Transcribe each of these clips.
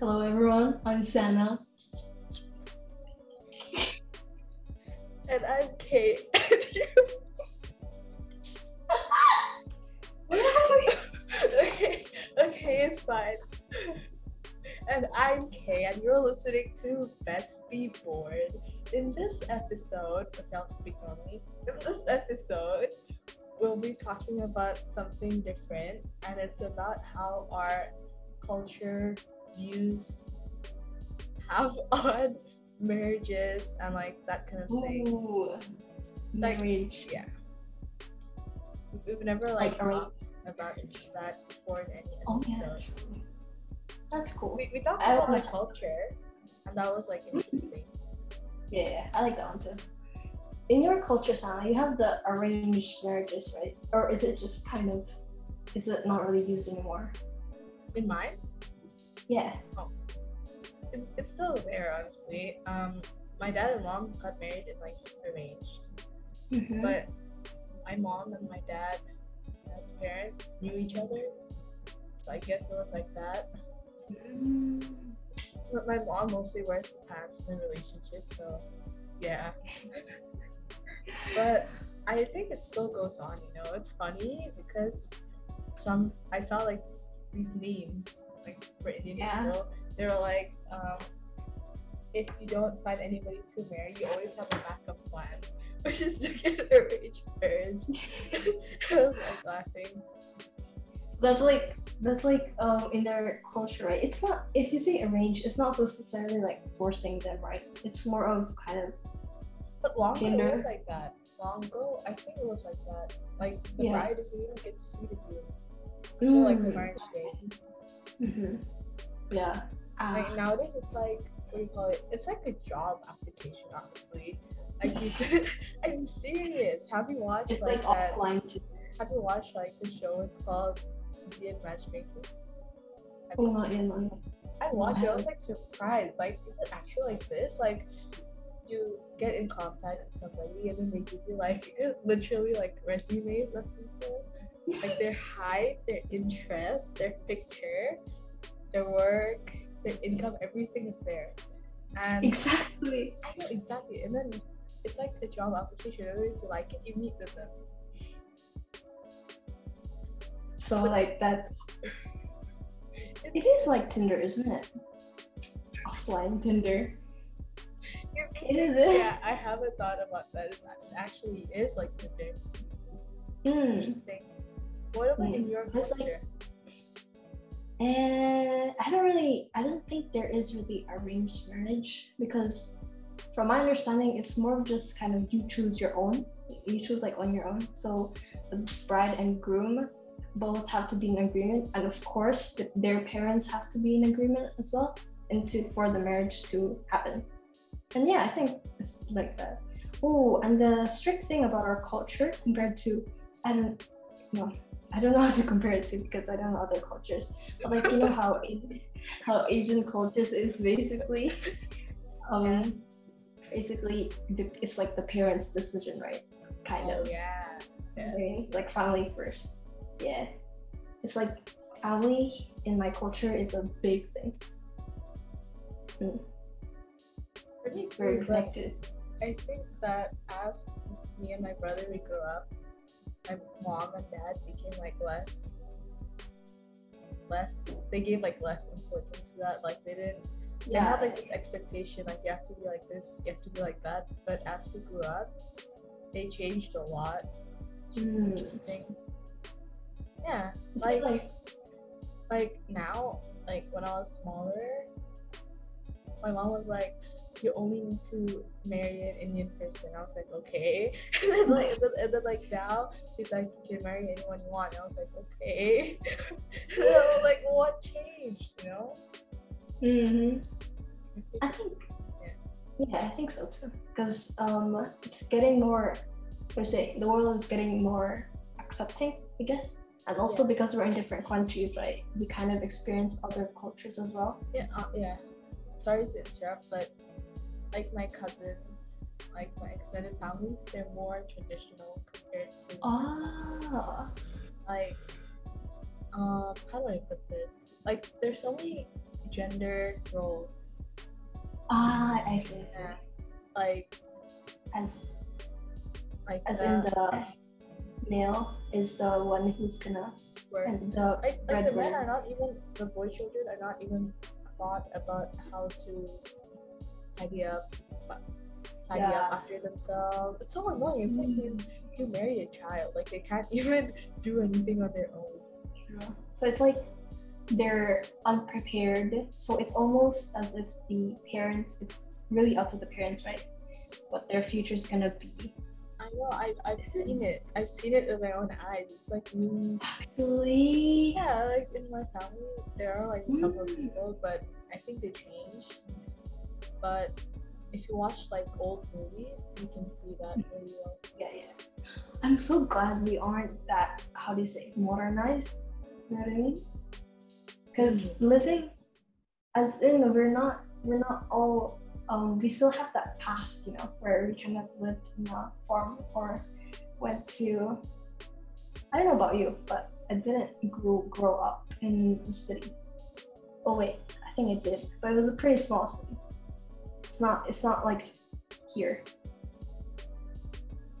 Hello everyone, I'm Sana. And I'm Kate. Okay, it's fine. And I'm Kay, and you're listening to Best Be Bored. In this episode, we'll be talking about something different, and it's about how our culture views have on marriages and like that kind of thing. Ooh, like, marriage. Yeah. We've never talked about that before in any episode. Oh yeah, that's cool. We talked about like culture, and that was like interesting. Yeah, I like that one too. In your culture, Sana, you have the arranged marriages, right? Or is it just kind of, is it not really used anymore? In mine? Yeah. Oh. It's still there, honestly. My dad and mom got married in like arranged. Mm-hmm. But my mom and my dad's parents knew each other. So I guess it was like that. Mm-hmm. But my mom mostly wears the pants in a relationship, so yeah. But I think it still goes on, you know. It's funny because I saw like these memes like for Indian people. They were like, if you don't find anybody to marry, you always have a backup plan, which is to get an arranged marriage. I was like laughing. That's like in their culture, right? It's not, if you say arranged, it's not necessarily like forcing them, right? It's more of kind of. But long ago it was like that. I think it was like that. Like the bride doesn't even get to see the groom until like the marriage date. Mm-hmm. Yeah. Like nowadays it's like, what do you call it? It's like a job application, honestly. Like I'm serious. Have you watched it's like that? Have you watched like the show? It's called Indian Matchmaking. I watched it. I was like surprised. Like, is it actually like this? Like, you get in contact with somebody and then they give you like literally like resumes of people, like their height, their interests, their picture, their work, their income, everything is there. And exactly. I know exactly. And then it's like a job application, and then if you like it, you meet with them. So like that's it is like Tinder, isn't it? Offline Tinder. Yeah, I haven't thought about that. It actually is like Tinder. Interesting. What about in your culture? And I don't think there is really arranged marriage, because from my understanding it's more of just kind of you choose like on your own. So the bride and groom both have to be in agreement, and of course their parents have to be in agreement as well, and for the marriage to happen. And yeah, I think it's like that. Oh, and the strict thing about our culture compared to, I don't know how to compare it to because I don't know other cultures. But like, you know how Asian cultures is basically, it's like the parents' decision, right? Kind of. Yeah. Right? Like family first. Yeah, it's like family in my culture is a big thing. It's very connected. I think that as me and my brother, we grew up, my mom and dad became like less, they gave like less importance to that. Like they didn't, they had like this expectation, like you have to be like this, you have to be like that. But as we grew up, they changed a lot, which is interesting. Yeah, like now, like when I was smaller, my mom was like, you only need to marry an Indian person. I was like, okay. and then now she's like, you can marry anyone you want. And I was like, okay. And I was like, what changed, you know? Mm-hmm. I think so too. Because it's getting more, the world is getting more accepting, I guess. And also because we're in different countries, right? We kind of experience other cultures as well. Yeah. Sorry to interrupt, but like my cousins, like my extended families, they're more traditional compared to like how do I put this? Like there's so many gender roles. Ah, I see. Yeah. As in the male is the one who's gonna work, and the red men are not even the boy children are not even thought about how to tidy up after themselves. It's so annoying. It's like you marry a child, like they can't even do anything on their own. True. So it's like they're unprepared. So it's almost as if the parents. It's really up to the parents, right? What their future's gonna be. I know. I've seen it. I've seen it with my own eyes. It's like me. Actually. Yeah, like in my family, there are like a couple of people, but I think they changed. But if you watch like old movies, you can see that really well. Yeah. I'm so glad we aren't that. How do you say modernized? You know what I mean? Because living, as in we're not all. We still have that past, you know, where we kind of lived in a farm or went to. I don't know about you, but I didn't grow up in the city. Oh wait, I think I did, but it was a pretty small city. It's not like here.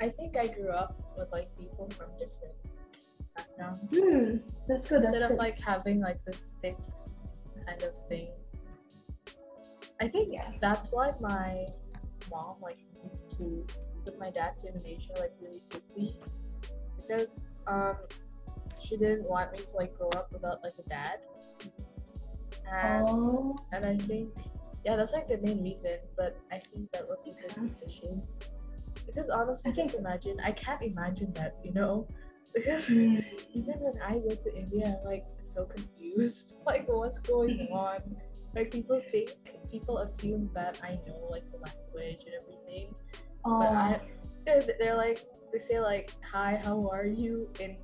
I think I grew up with like people from different backgrounds. That's good. Instead of like having like this fixed kind of thing. I think that's why my mom like moved with my dad to Indonesia like really quickly, because she didn't want me to like grow up without like a dad, and I think that's like the main reason. But I think that was a good decision, because honestly, I can't imagine that, you know, because even when I go to India, I'm like so confused, like what's going on. Like people assume that I know like the language and everything, but they're like, they say like, hi, how are you in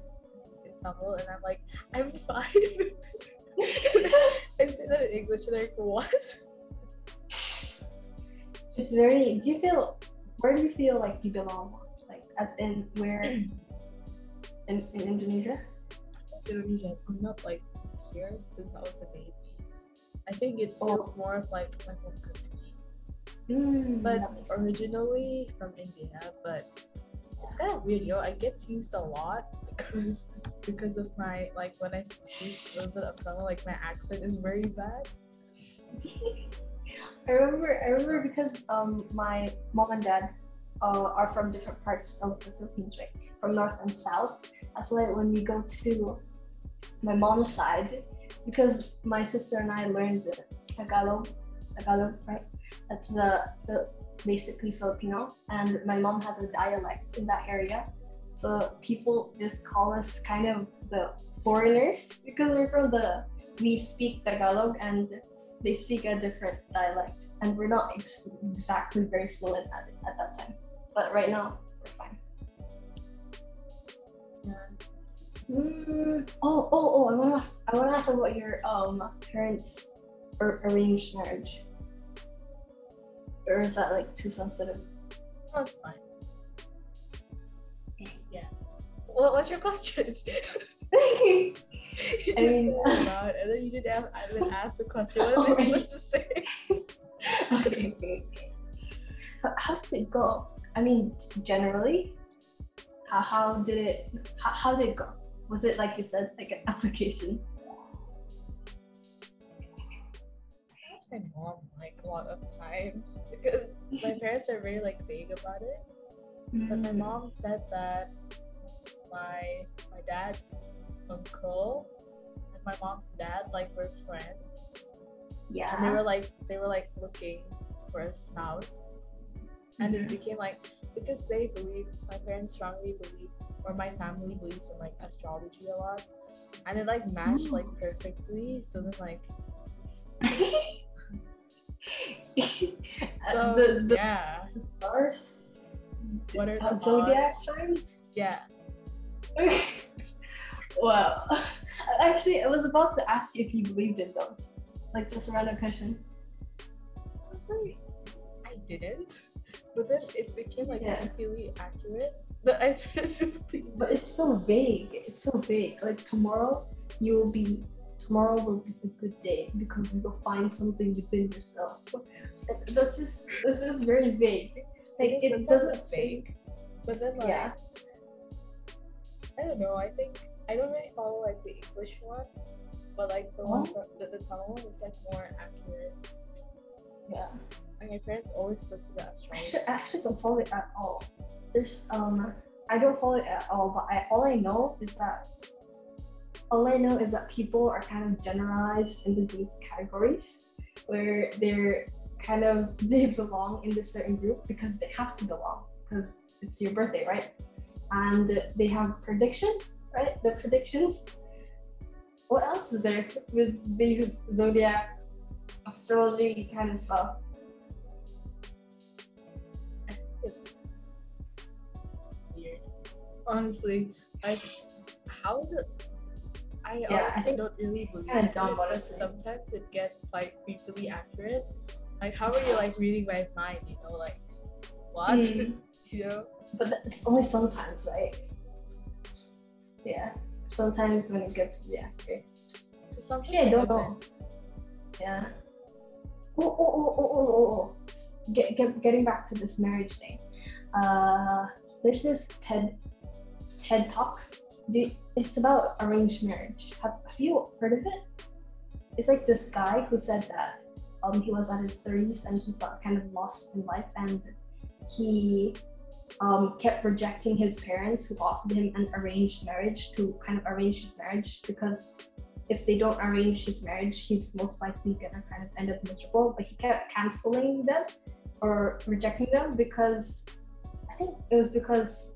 Tamil, and I'm like, I'm fine. I say that in English, and they're like, what? It's very. Where do you feel like you belong? Like as in where in Indonesia? Indonesia. I'm not like here since I was a baby. I think it feels more of like my home country, but originally from India. But it's kind of weird, yo. I get teased a lot because of my like when I speak a little bit of Tamil, like my accent is very bad. I remember because my mom and dad are from different parts of the Philippines, right? From north and south. That's why when we go to my mom's side. Because my sister and I learned the Tagalog, right? That's the basically Filipino, and my mom has a dialect in that area, so people just call us kind of the foreigners because we speak Tagalog and they speak a different dialect, and we're not exactly very fluent at that time. But right now, we're fine. Yeah. I want to ask. I want to ask about your parents' arranged marriage, or is that like too sensitive? Oh, it's fine. Yeah. Well, what's your question? You just said it loud, and then you didn't ask the question. What am I supposed to say? Okay. How does it go? I mean, generally, how did it go? Was it like you said, like an application? I asked my mom like a lot of times because my parents are very like vague about it. But my mom said that my dad's uncle and my mom's dad like were friends. Yeah. And they were like looking for a spouse, and it became like because my family believes in like astrology a lot, and it like matched like perfectly. So then like, so the stars. What are the zodiac signs? Yeah. Okay. Wow. Actually, I was about to ask you if you believed in those. Like just a random question. Honestly, I didn't. But then it became like completely accurate. But it's so vague. Like tomorrow, you will be tomorrow will be a good day because you'll find something within yourself. That's just, it's very vague. Like, it doesn't vague. But then, like, yeah. I don't know, I think, I don't really follow, like, the English one, but, like, the one from the Tamil one is, like, more accurate. Yeah. And my parents always put to the astrology. I actually don't follow it at all. There's, I don't follow it at all, but all I know is that people are kind of generalized into these categories where they're kind of, they belong in this certain group because they have to belong because it's your birthday, right? And they have predictions, right? The predictions. What else is there with these zodiac, astrology kind of stuff? It's weird. Honestly, like, how is it? I don't really believe it, but sometimes it gets, like, really accurate. Like, how are you, like, reading my mind, you know, like, what? You know? But it's only sometimes, right? Yeah. Sometimes when it gets really accurate. Yeah, I don't know. Yeah. Getting back to this marriage thing. There's this TED Talk. It's about arranged marriage. Have you heard of it? It's like this guy who said that he was at his 30s and he got kind of lost in life, and he kept rejecting his parents who offered him an arranged marriage to kind of arrange his marriage, because if they don't arrange his marriage, he's most likely gonna kind of end up miserable. But he kept canceling them or rejecting them because I think it was because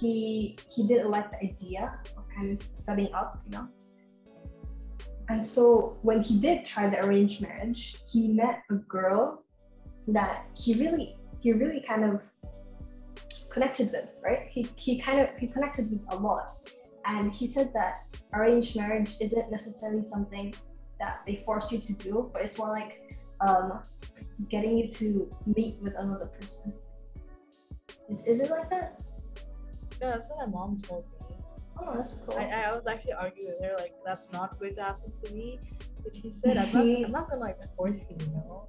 he didn't like the idea of kind of setting up, you know. And so when he did try the arranged marriage, he met a girl that he really kind of connected with, right? He connected with a lot. And he said that arranged marriage isn't necessarily something that they force you to do, but it's more like getting you to meet with another person. Is it like that? Yeah, that's what my mom told me. Oh, that's cool. I was actually arguing with her, like, that's not going to happen to me. But she said, I'm not going to, like, force you, you know?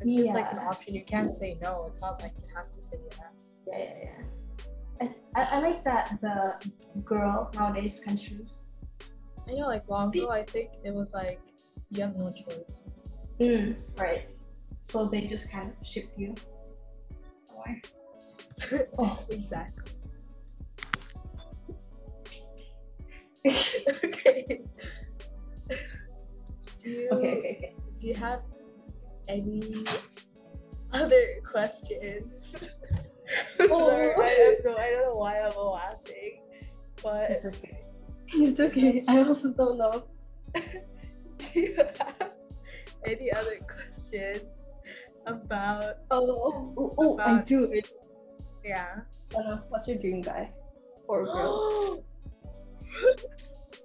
It's just, like, an option. You can't say no. It's not like you have to say that. Yeah. I like that the girl nowadays can choose. I know, like, long ago, I think it was, like, you have no choice. Right. So they just kind of ship you somewhere. Oh, exactly. Okay. Okay. Do you have any other questions? Sorry, I don't know why I'm laughing, but it's okay. I also don't know. Do you have any other questions about? I do. Yeah. What's your dream guy or girl?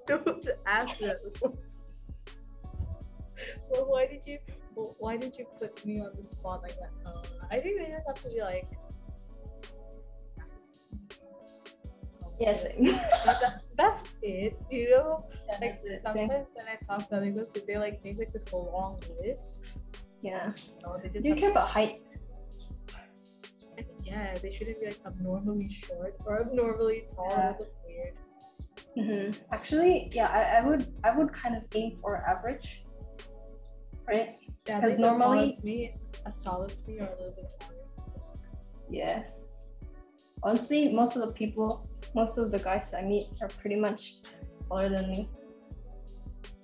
Don't ask that. Well, why did you put me on the spot like that? I think they just have to be like nice. Yes. That's it, you know? Yeah, like sometimes when I talk to other girls, they like make like this long list. Yeah. No, they just do you care about height? I think, yeah, they shouldn't be like abnormally short or abnormally tall. Yeah. Or weird. Actually, yeah, I would kind of aim for average, right? Yeah, because normally as tall as me or a little bit taller. Yeah. Honestly, most of the guys I meet are pretty much taller than me.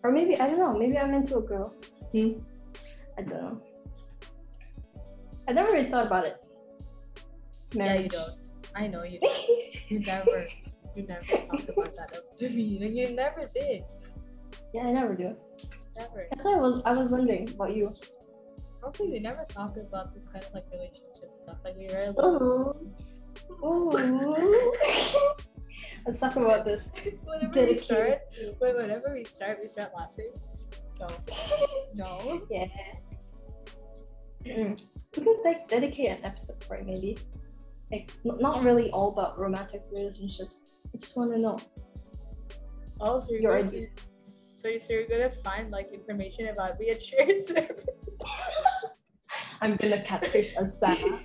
Or maybe, I don't know, maybe I'm into a girl. I don't know. I never really thought about it. Marriage. Yeah, you don't. I know you don't. You never talked about that up to me. You never did. Yeah, I never do. Never. That's why I was wondering about you. Also, we never talk about this kind of like relationship stuff. Like we rarely. Oh. Let's talk about this. Whenever we start laughing. So no. Yeah. We could like dedicate an episode for it, maybe. Like, not really all about romantic relationships. I just want to know. Oh, so you're going to So you're gonna find like information about weird shirts. I'm gonna catfish Asana.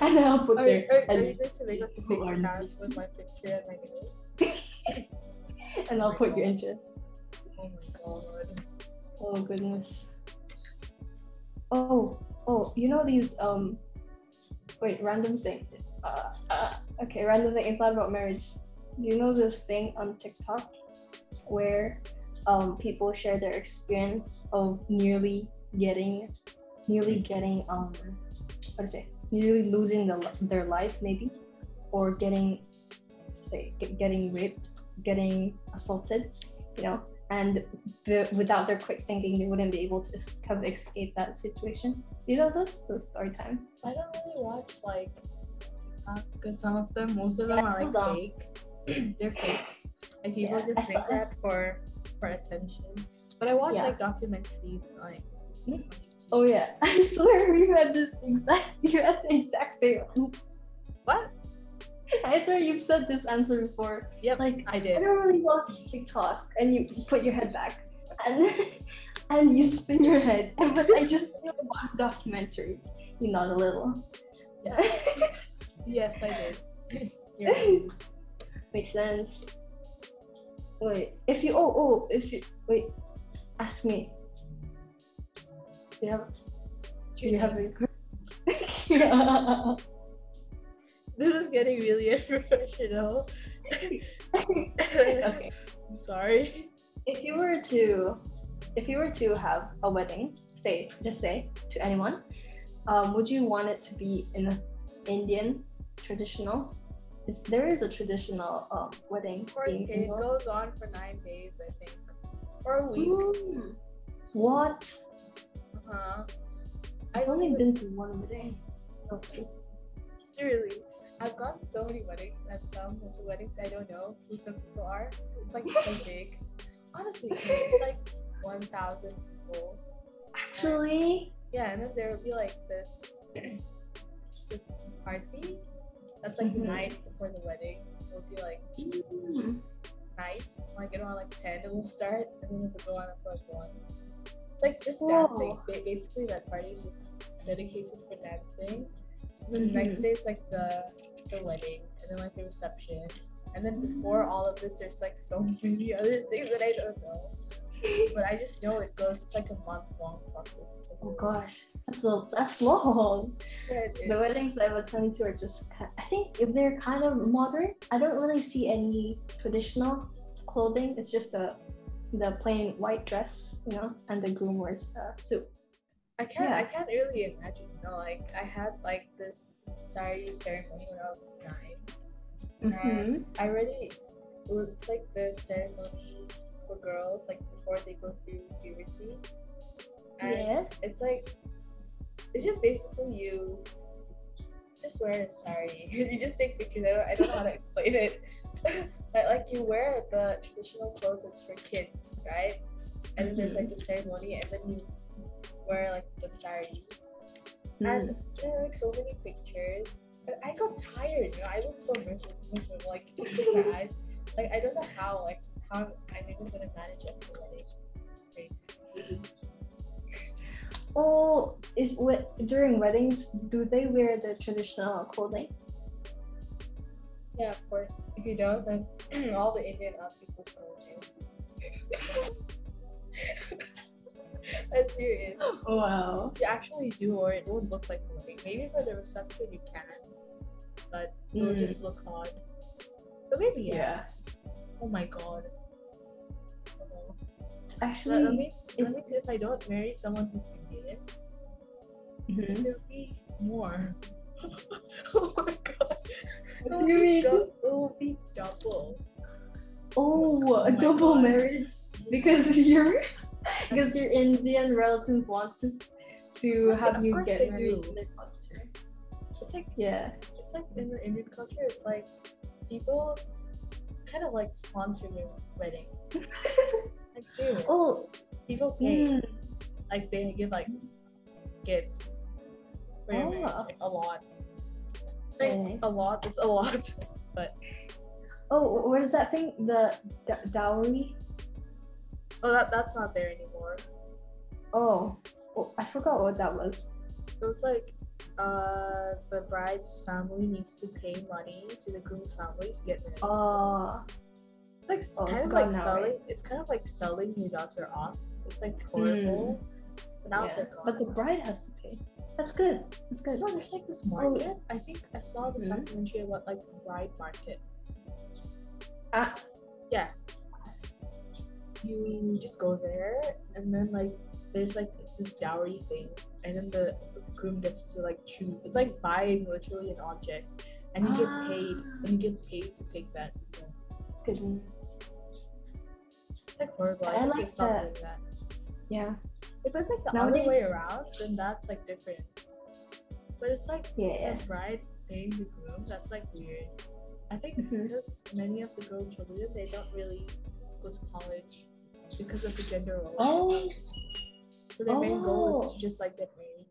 And I'll put there. Are you going to make a fake dance with my picture and my name? And I'll put your interest. Oh my god. Oh goodness. Oh, you know these random thing. Okay, random thing and thought about marriage. Do you know this thing on TikTok where people share their experience of nearly getting nearly losing their life maybe, or getting raped, getting assaulted, you know, and without their quick thinking, they wouldn't be able to kind of escape that situation. These are those story time. I don't really watch like TikTok because most of them are like fake. They're fake. Like people just make that for attention. But I watch like documentaries like. Mm-hmm. Oh yeah, I swear you had the exact same one. What? I swear you've said this answer before. Yep, like I did. I don't really watch TikTok, and you put your head back, and you spin your head. But I just watch documentaries. You nod a little. Yes, yes I did. You're right. Makes sense. Wait, ask me. Do you have any questions? This is getting really unprofessional. Okay. I'm sorry. If you were to have a wedding, just say to anyone, would you want it to be in an Indian traditional? There is a traditional wedding. Of course, it goes on for 9 days, I think, or a week. Ooh, what? Uh-huh. I've only been to one wedding. Okay. Seriously, I've gone to so many weddings, and some of the weddings I don't know who some people are. It's like so big. Honestly, it's like 1,000 people. Actually? Yeah, and then there would be like this party that's like the night before the wedding. It would be like night, like around like 10 it will start, and then it'll go on until like 1. Like just dancing. Basically that party is just dedicated for dancing. And then the next day it's like the wedding, and then like the reception, and then before all of this there's like so many other things that I don't know. But I just know it's like a month long process. Oh gosh, that's long. Yeah, the weddings I've attended to are just I think they're kind of modern. I don't really see any traditional clothing. It's just the plain white dress, you know, and the groom wears a suit. I can't really imagine, you know, like I had like this sari ceremony when I was 9, and I already it's like the ceremony for girls, like before they go through puberty, and it's like it's just basically you just wear a sari. You just take pictures. I don't know how to explain it. Like you wear the traditional clothes that's for kids, right? And then there's like the ceremony, and then you wear like the sari. And there are like so many pictures. And I got tired, you know. I look so miserable, like bad. Like I don't know how I'm even gonna manage it for wedding. It's crazy. Oh, during weddings, do they wear the traditional clothing? Yeah, of course. If you don't, then all the Indian people will change. That's serious. Wow. You actually do, or it would look like a wedding. Maybe for the reception you can, but it will just look odd. But maybe yeah. Oh my god. Oh. Actually, let me see if I don't marry someone who's Indian. There'll be more. Oh my god. What do you mean? It will be double. Oh, a double marriage? Because your Indian relatives want to have you get married. In their culture. It's like it's like in the Indian culture, it's like people kind of like sponsor your wedding. Like serious. Oh, people pay. Like they give like gifts for your marriage, like a lot. There's a lot, but Oh, what is that thing? The dowry? Oh, that's not there anymore. Oh, I forgot what that was. It was like the bride's family needs to pay money to the groom's family to get married. It's kind of like selling your daughter off. It's like horrible. But now it's like gone. But the bride has to pay. That's good. That's good. No, there's like this market. I think I saw this documentary about like the bride market. Yeah. You just go there, and then like there's like this dowry thing, and then the groom gets to like choose. It's like buying literally an object, and you get paid. And you get paid to take that. Good. It's like horrible. I like that. Stop doing that. Yeah. If it's like the other way around, then that's like different. But it's like the bride paying the groom. That's like weird. I think it's because many of the girl children, they don't really go to college because of the gender role. Oh. So their main goal is to just like get married,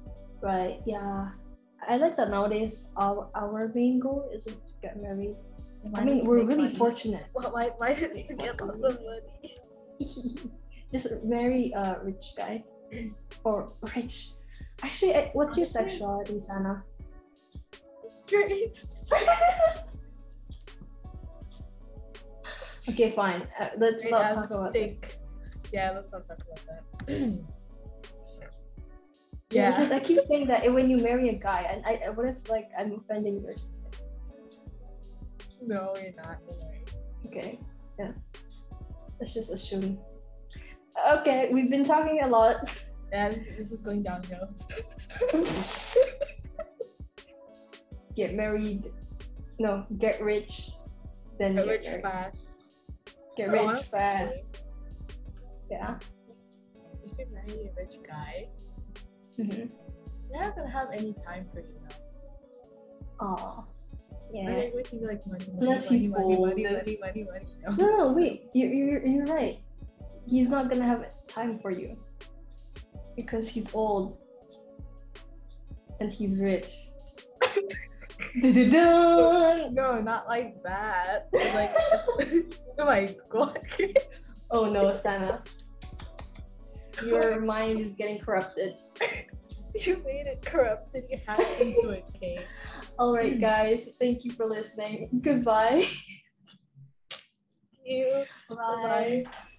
you know? Right. Yeah. I like that nowadays. Our main goal isn't to get married. I mean, we're really fortunate. Why is to get lots of money? Just marry a rich guy or rich. Actually, what's your sexuality, Sana? Straight. Okay, fine. Let's not talk about that. Yeah, because I keep saying that when you marry a guy, and I what if like I'm offending you or something? No, you're not. Okay, yeah. Let's just assume. Okay, we've been talking a lot. Yeah, this is going downhill. Get married. No, get rich. Then get rich fast. Yeah. If you marry a rich guy, they're not gonna have any time for you now. Aw. Yeah. They're going to be like money. No, wait. You're right. He's not gonna have time for you because he's old and he's rich. No, not like that. Like, oh my god. Oh no, Sana. Your mind is getting corrupted. You made it corrupted. You hacked into it, Kate. Alright, guys. Thank you for listening. Goodbye. Thank you. Bye. Bye.